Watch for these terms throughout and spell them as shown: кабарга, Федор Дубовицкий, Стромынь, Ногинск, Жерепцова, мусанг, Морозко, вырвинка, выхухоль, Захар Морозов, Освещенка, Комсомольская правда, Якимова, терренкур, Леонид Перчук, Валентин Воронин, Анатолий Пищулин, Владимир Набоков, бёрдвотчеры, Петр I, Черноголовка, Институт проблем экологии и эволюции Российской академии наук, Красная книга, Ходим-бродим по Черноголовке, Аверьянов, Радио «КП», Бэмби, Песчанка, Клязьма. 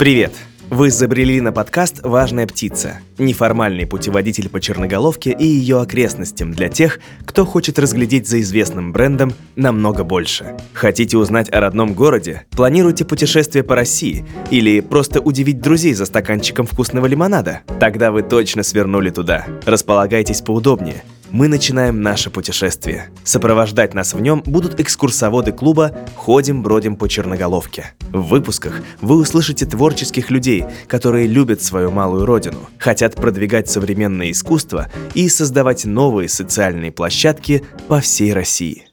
Привет! Вы забрели на подкаст «Важная птица» – неформальный путеводитель по Черноголовке и ее окрестностям для тех, кто хочет разглядеть за известным брендом намного больше. Хотите узнать о родном городе? Планируете путешествие по России? Или просто удивить друзей за стаканчиком вкусного лимонада? Тогда вы точно свернули туда. Располагайтесь поудобнее. Мы начинаем наше путешествие. Сопровождать нас в нем будут экскурсоводы клуба «Ходим-бродим по Черноголовке». В выпусках вы услышите творческих людей, которые любят свою малую родину, хотят продвигать современное искусство и создавать новые социальные площадки по всей России.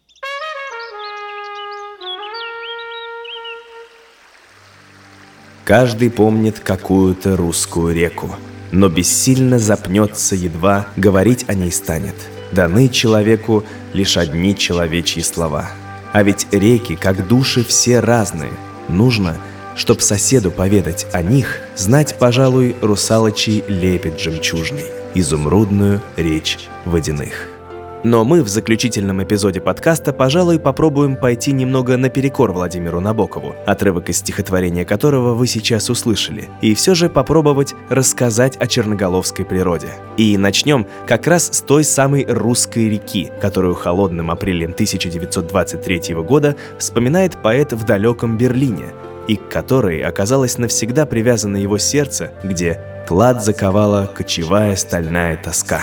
Каждый помнит какую-то русскую реку, но бессильно запнется, едва говорить о ней станет. Даны человеку лишь одни человечьи слова. А ведь реки, как души, все разные. Нужно, чтоб соседу поведать о них, знать, пожалуй, русалочий лепет жемчужный, изумрудную речь водяных. Но мы в заключительном эпизоде подкаста, пожалуй, попробуем пойти немного наперекор Владимиру Набокову, отрывок из стихотворения которого вы сейчас услышали, и все же попробовать рассказать о черноголовской природе. И начнем как раз с той самой русской реки, которую холодным апрелем 1923 года вспоминает поэт в далеком Берлине, и к которой оказалось навсегда привязано его сердце, где «клад заковала кочевая стальная тоска».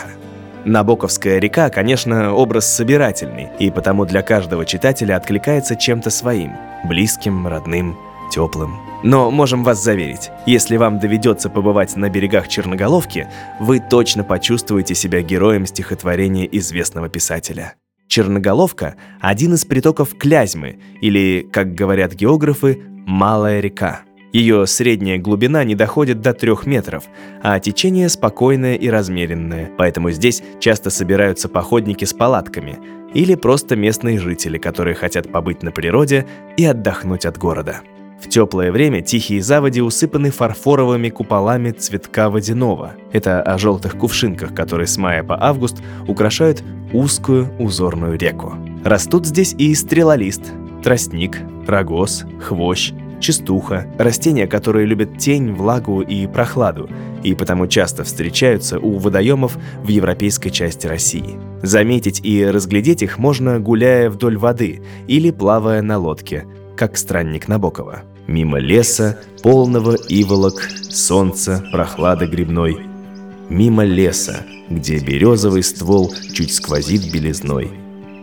Набоковская река, конечно, образ собирательный, и потому для каждого читателя откликается чем-то своим – близким, родным, теплым. Но можем вас заверить, если вам доведется побывать на берегах Черноголовки, вы точно почувствуете себя героем стихотворения известного писателя. Черноголовка – один из притоков Клязьмы, или, как говорят географы, «малая река». Ее средняя глубина не доходит до 3 метров, а течение спокойное и размеренное, поэтому здесь часто собираются походники с палатками или просто местные жители, которые хотят побыть на природе и отдохнуть от города. В теплое время тихие заводи усыпаны фарфоровыми куполами цветка водяного. Это о желтых кувшинках, которые с мая по август украшают узкую узорную реку. Растут здесь и стрелолист, тростник, рогоз, хвощ, частуха – растения, которые любят тень, влагу и прохладу, и потому часто встречаются у водоемов в европейской части России. Заметить и разглядеть их можно, гуляя вдоль воды или плавая на лодке, как странник Набокова. Мимо леса, полного иволок, солнца, прохлады грибной. Мимо леса, где березовый ствол чуть сквозит белизной.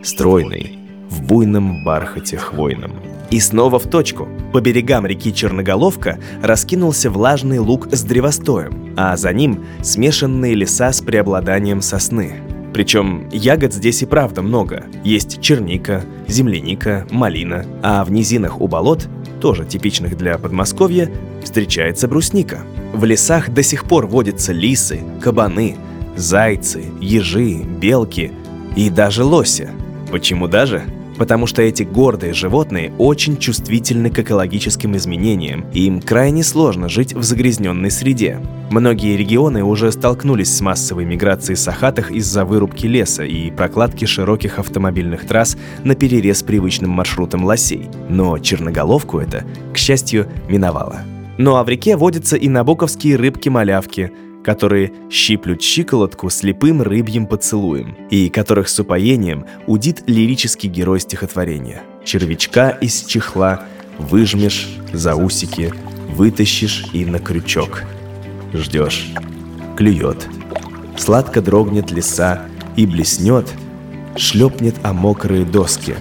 Стройный, в буйном бархате хвойном. И снова в точку. По берегам реки Черноголовка раскинулся влажный луг с древостоем, а за ним смешанные леса с преобладанием сосны. Причем ягод здесь и правда много. Есть черника, земляника, малина, а в низинах у болот, тоже типичных для Подмосковья, встречается брусника. В лесах до сих пор водятся лисы, кабаны, зайцы, ежи, белки и даже лоси. Почему даже? Потому что эти гордые животные очень чувствительны к экологическим изменениям, и им крайне сложно жить в загрязненной среде. Многие регионы уже столкнулись с массовой миграцией сахатых из-за вырубки леса и прокладки широких автомобильных трасс наперерез привычным маршрутам лосей. Но Черноголовку это, к счастью, миновало. Ну а в реке водятся и набоковские рыбки-малявки, которые щиплют щиколотку слепым рыбьим поцелуем, и которых с упоением удит лирический герой стихотворения. Червячка из чехла выжмешь за усики, вытащишь и на крючок. Ждешь. Клюет. Сладко дрогнет лиса и блеснет, шлепнет о мокрые доски.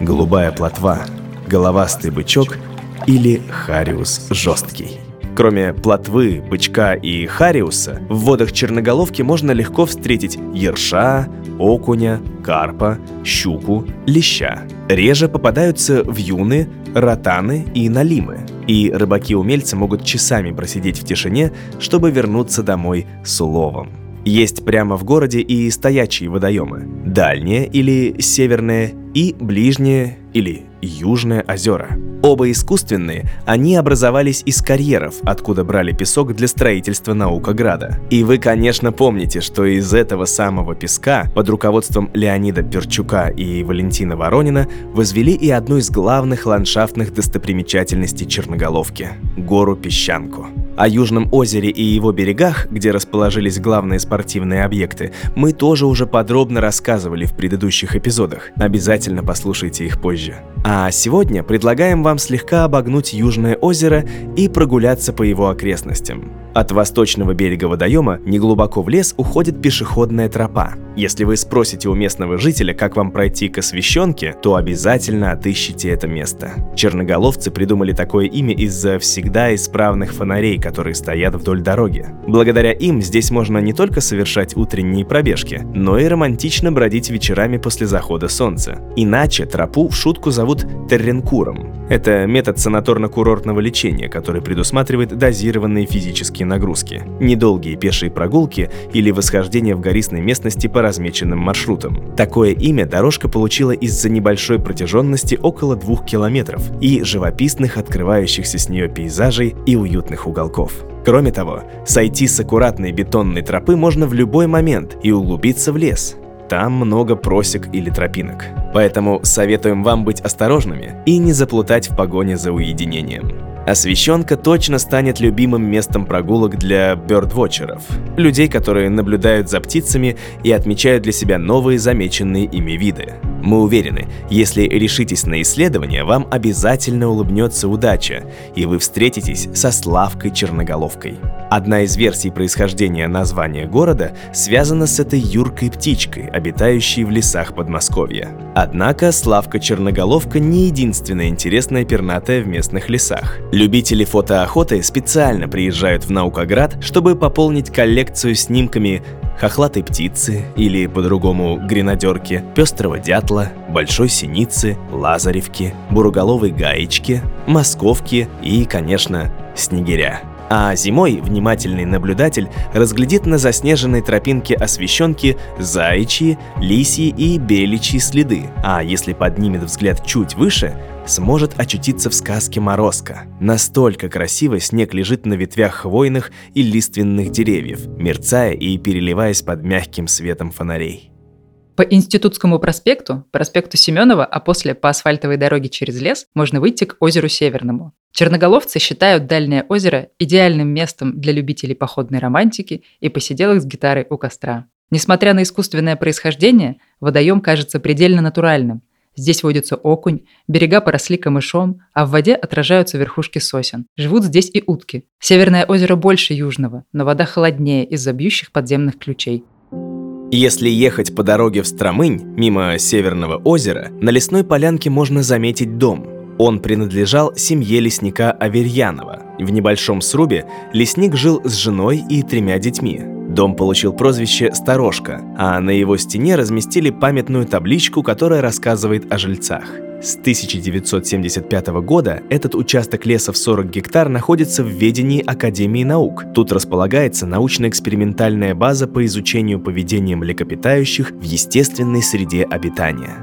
Голубая плотва, головастый бычок или хариус жесткий. Кроме плотвы, бычка и хариуса, в водах Черноголовки можно легко встретить ерша, окуня, карпа, щуку, леща. Реже попадаются вьюны, ротаны и налимы. И рыбаки-умельцы могут часами просидеть в тишине, чтобы вернуться домой с уловом. Есть прямо в городе и стоячие водоемы. Дальнее или северное, и ближнее или и Южные озера. Оба искусственные, они образовались из карьеров, откуда брали песок для строительства Наукограда. И вы, конечно, помните, что из этого самого песка под руководством Леонида Перчука и Валентина Воронина возвели и одну из главных ландшафтных достопримечательностей Черноголовки – гору Песчанку. О Южном озере и его берегах, где расположились главные спортивные объекты, мы тоже уже подробно рассказывали в предыдущих эпизодах. Обязательно послушайте их позже. А сегодня предлагаем вам слегка обогнуть Южное озеро и прогуляться по его окрестностям. От восточного берега водоема неглубоко в лес уходит пешеходная тропа. Если вы спросите у местного жителя, как вам пройти к Освещенке, то обязательно отыщите это место. Черноголовцы придумали такое имя из-за всегда исправных фонарей, которые стоят вдоль дороги. Благодаря им здесь можно не только совершать утренние пробежки, но и романтично бродить вечерами после захода солнца. Иначе тропу в шутку зовут терренкуром. Это метод санаторно-курортного лечения, который предусматривает дозированные физические нагрузки, недолгие пешие прогулки или восхождение в гористой местности по размеченным маршрутам. Такое имя дорожка получила из-за небольшой протяженности около 2 километров и живописных открывающихся с нее пейзажей и уютных уголков. Кроме того, сойти с аккуратной бетонной тропы можно в любой момент и углубиться в лес. Там много просек или тропинок. Поэтому советуем вам быть осторожными и не заплутать в погоне за уединением. Освещенка точно станет любимым местом прогулок для бёрдвотчеров, людей, которые наблюдают за птицами и отмечают для себя новые замеченные ими виды. Мы уверены, если решитесь на исследование, вам обязательно улыбнется удача, и вы встретитесь со Славкой Черноголовкой. Одна из версий происхождения названия города связана с этой юркой птичкой, обитающей в лесах Подмосковья. Однако Славка Черноголовка не единственная интересная пернатая в местных лесах. Любители фотоохоты специально приезжают в Наукоград, чтобы пополнить коллекцию снимками хохлатой птицы или, по-другому, гренадерки, пестрого дятла, большой синицы, лазаревки, буроголовой гаечки, московки и, конечно, снегиря. А зимой внимательный наблюдатель разглядит на заснеженной тропинке Освещенки заячьи, лисьи и беличьи следы, а если поднимет взгляд чуть выше, сможет очутиться в сказке «Морозко». Настолько красиво снег лежит на ветвях хвойных и лиственных деревьев, мерцая и переливаясь под мягким светом фонарей. По Институтскому проспекту, проспекту Семенова, а после по асфальтовой дороге через лес можно выйти к озеру Северному. Черноголовцы считают Дальнее озеро идеальным местом для любителей походной романтики и посиделок с гитарой у костра. Несмотря на искусственное происхождение, водоем кажется предельно натуральным. Здесь водится окунь, берега поросли камышом, а в воде отражаются верхушки сосен. Живут здесь и утки. Северное озеро больше южного, но вода холоднее из-за бьющих подземных ключей. Если ехать по дороге в Стромынь, мимо Северного озера, на лесной полянке можно заметить дом. Он принадлежал семье лесника Аверьянова. В небольшом срубе лесник жил с женой и 3 детьми. Дом получил прозвище «Сторожка», а на его стене разместили памятную табличку, которая рассказывает о жильцах. С 1975 года этот участок леса в 40 гектар находится в ведении Академии наук. Тут располагается научно-экспериментальная база по изучению поведения млекопитающих в естественной среде обитания.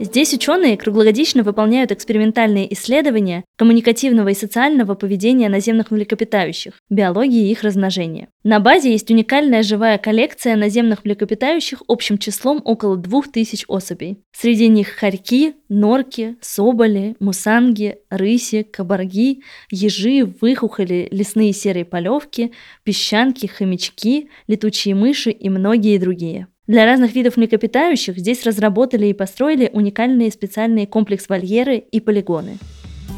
Здесь ученые круглогодично выполняют экспериментальные исследования коммуникативного и социального поведения наземных млекопитающих, биологии их размножения. На базе есть уникальная живая коллекция наземных млекопитающих общим числом около 2000 особей. Среди них хорьки, норки, соболи, мусанги, рыси, кабарги, ежи, выхухоли, лесные серые полевки, песчанки, хомячки, летучие мыши и многие другие. Для разных видов млекопитающих здесь разработали и построили уникальные специальные комплекс-вольеры и полигоны.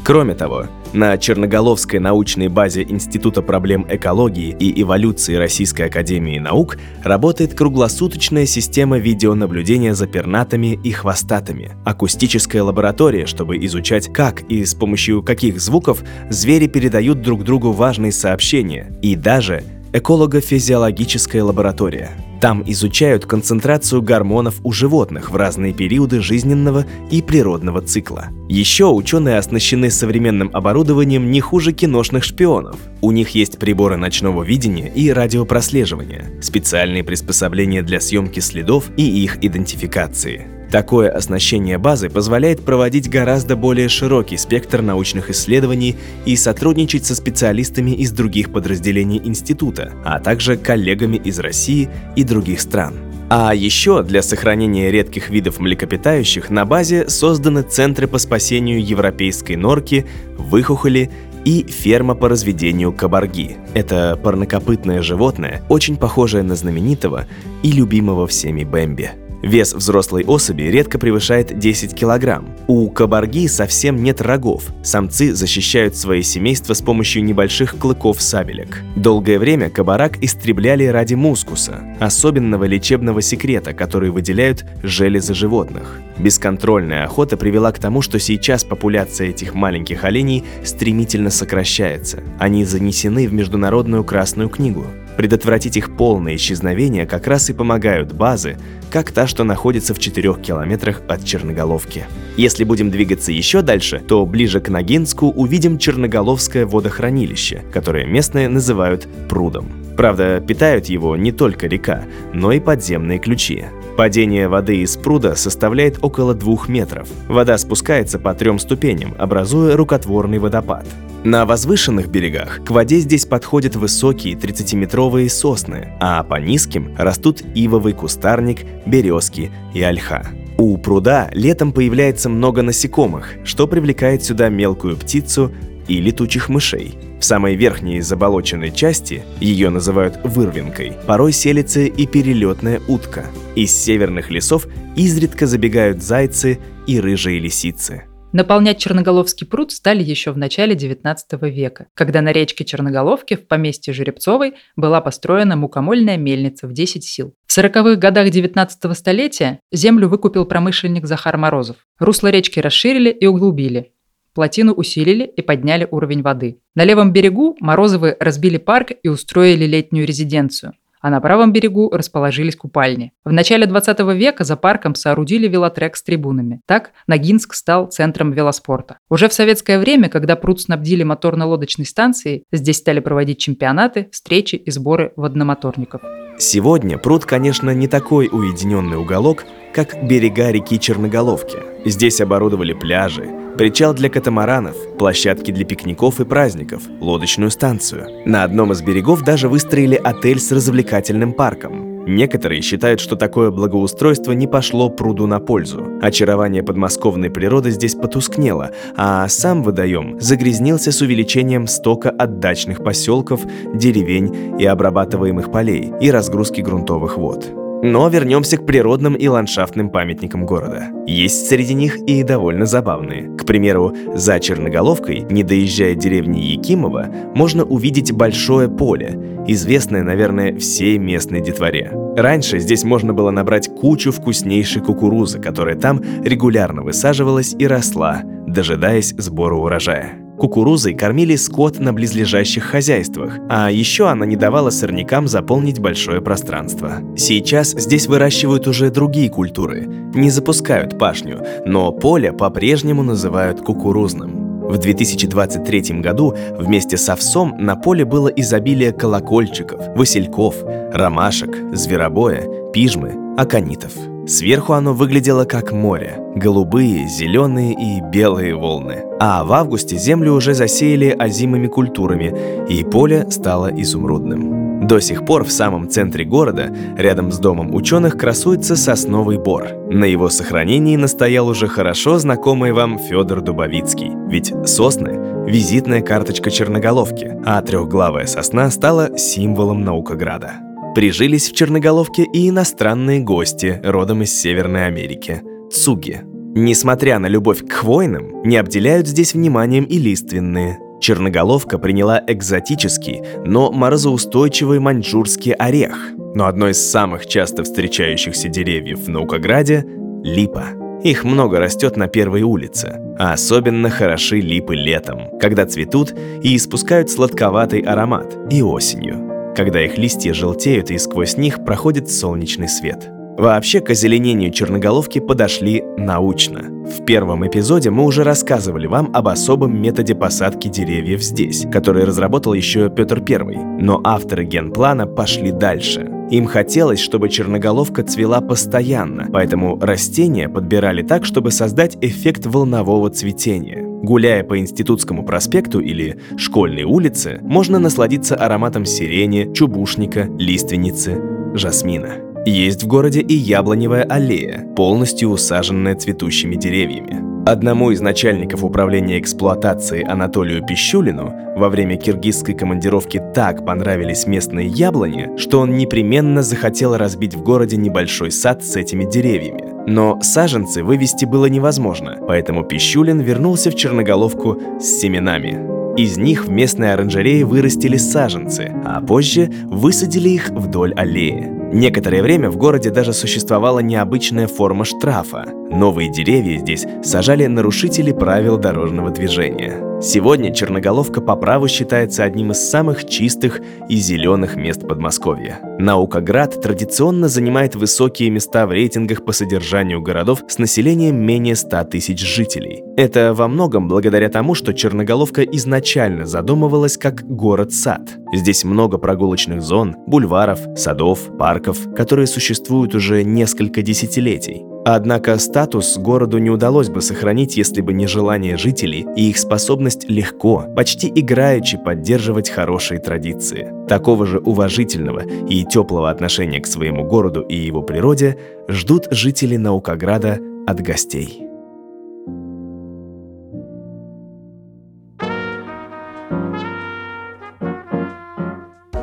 Кроме того, на Черноголовской научной базе Института проблем экологии и эволюции Российской академии наук работает круглосуточная система видеонаблюдения за пернатыми и хвостатыми, акустическая лаборатория, чтобы изучать, как и с помощью каких звуков звери передают друг другу важные сообщения, и даже эколого-физиологическая лаборатория. Там изучают концентрацию гормонов у животных в разные периоды жизненного и природного цикла. Еще ученые оснащены современным оборудованием не хуже киношных шпионов. У них есть приборы ночного видения и радиопрослеживания, специальные приспособления для съемки следов и их идентификации. Такое оснащение базы позволяет проводить гораздо более широкий спектр научных исследований и сотрудничать со специалистами из других подразделений института, а также коллегами из России и других стран. А еще для сохранения редких видов млекопитающих на базе созданы центры по спасению европейской норки, выхухоли и ферма по разведению кабарги. Это парнокопытное животное, очень похожее на знаменитого и любимого всеми Бэмби. Вес взрослой особи редко превышает 10 килограмм. У кабарги совсем нет рогов. Самцы защищают свои семейства с помощью небольших клыков-сабелек. Долгое время кабараг истребляли ради мускуса, особенного лечебного секрета, который выделяют железы животных. Бесконтрольная охота привела к тому, что сейчас популяция этих маленьких оленей стремительно сокращается. Они занесены в Международную Красную книгу. Предотвратить их полное исчезновение как раз и помогают базы, как та, что находится в 4 километрах от Черноголовки. Если будем двигаться еще дальше, то ближе к Ногинску увидим Черноголовское водохранилище, которое местные называют прудом. Правда, питают его не только река, но и подземные ключи. Падение воды из пруда составляет около 2 метров. Вода спускается по 3 ступеням, образуя рукотворный водопад. На возвышенных берегах к воде здесь подходят высокие 30-метровые сосны, а по низким растут ивовый кустарник, березки и ольха. У пруда летом появляется много насекомых, что привлекает сюда мелкую птицу и летучих мышей. В самой верхней заболоченной части, ее называют вырвинкой, порой селится и перелетная утка. Из северных лесов изредка забегают зайцы и рыжие лисицы. Наполнять Черноголовский пруд стали еще в начале XIX века, когда на речке Черноголовке в поместье Жерепцовой была построена мукомольная мельница в 10 сил. В 40-х годах XIX столетия землю выкупил промышленник Захар Морозов. Русло речки расширили и углубили. Плотину усилили и подняли уровень воды. На левом берегу Морозовы разбили парк и устроили летнюю резиденцию, а на правом берегу расположились купальни. В начале 20 века за парком соорудили велотрек с трибунами. Так Ногинск стал центром велоспорта. Уже в советское время, когда пруд снабдили моторно-лодочной станцией, здесь стали проводить чемпионаты, встречи и сборы водномоторников. Сегодня пруд, конечно, не такой уединенный уголок, как берега реки Черноголовки. Здесь оборудовали пляжи, причал для катамаранов, площадки для пикников и праздников, лодочную станцию. На одном из берегов даже выстроили отель с развлекательным парком. Некоторые считают, что такое благоустройство не пошло пруду на пользу. Очарование подмосковной природы здесь потускнело, а сам водоем загрязнился с увеличением стока от дачных поселков, деревень и обрабатываемых полей и разгрузки грунтовых вод. Но вернемся к природным и ландшафтным памятникам города. Есть среди них и довольно забавные. К примеру, за Черноголовкой, не доезжая деревни Якимова, можно увидеть большое поле, известное, наверное, всей местной детворе. Раньше здесь можно было набрать кучу вкуснейшей кукурузы, которая там регулярно высаживалась и росла, дожидаясь сбора урожая. Кукурузой кормили скот на близлежащих хозяйствах, а еще она не давала сорнякам заполнить большое пространство. Сейчас здесь выращивают уже другие культуры, не запускают пашню, но поле по-прежнему называют кукурузным. В 2023 году вместе с овсом на поле было изобилие колокольчиков, васильков, ромашек, зверобоя, пижмы, аконитов. Сверху оно выглядело как море – голубые, зеленые и белые волны. А в августе землю уже засеяли озимыми культурами, и поле стало изумрудным. До сих пор в самом центре города, рядом с домом ученых, красуется сосновый бор. На его сохранении настоял уже хорошо знакомый вам Федор Дубовицкий. Ведь сосны – визитная карточка Черноголовки, а трехглавая сосна стала символом наукограда. Прижились в Черноголовке и иностранные гости, родом из Северной Америки – цуги. Несмотря на любовь к хвойным, не обделяют здесь вниманием и лиственные. Черноголовка приняла экзотический, но морозоустойчивый маньчжурский орех. Но одно из самых часто встречающихся деревьев в наукограде – липа. Их много растет на первой улице, а особенно хороши липы летом, когда цветут и испускают сладковатый аромат, и осенью, когда их листья желтеют и сквозь них проходит солнечный свет. Вообще к озеленению Черноголовки подошли научно. В первом эпизоде мы уже рассказывали вам об особом методе посадки деревьев здесь, который разработал еще Петр I, но авторы генплана пошли дальше. Им хотелось, чтобы черноголовка цвела постоянно, поэтому растения подбирали так, чтобы создать эффект волнового цветения. Гуляя по Институтскому проспекту или Школьной улице, можно насладиться ароматом сирени, чубушника, лиственницы, жасмина. Есть в городе и яблоневая аллея, полностью усаженная цветущими деревьями. Одному из начальников управления эксплуатации Анатолию Пищулину во время киргизской командировки так понравились местные яблони, что он непременно захотел разбить в городе небольшой сад с этими деревьями. Но саженцы вывести было невозможно, поэтому Пищулин вернулся в Черноголовку с семенами. Из них в местной оранжерее вырастили саженцы, а позже высадили их вдоль аллеи. Некоторое время в городе даже существовала необычная форма штрафа. Новые деревья здесь сажали нарушители правил дорожного движения. Сегодня Черноголовка по праву считается одним из самых чистых и зеленых мест Подмосковья. Наукоград традиционно занимает высокие места в рейтингах по содержанию городов с населением менее 100 тысяч жителей. Это во многом благодаря тому, что Черноголовка изначально задумывалась как город-сад. Здесь много прогулочных зон, бульваров, садов, парков, которые существуют уже несколько десятилетий. Однако статус городу не удалось бы сохранить, если бы не желание жителей и их способность легко, почти играючи поддерживать хорошие традиции. Такого же уважительного и теплого отношения к своему городу и его природе ждут жители Наукограда от гостей.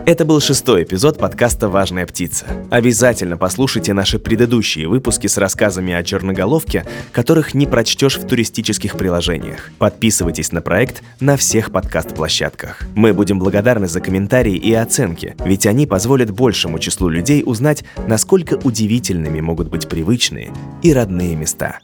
Это был 6-й эпизод подкаста «Важная птица». Обязательно послушайте наши предыдущие выпуски с рассказами о Черноголовке, которых не прочтешь в туристических приложениях. Подписывайтесь на проект на всех подкаст-площадках. Мы будем благодарны за комментарии и оценки, ведь они позволят большему числу людей узнать, насколько удивительными могут быть привычные и родные места.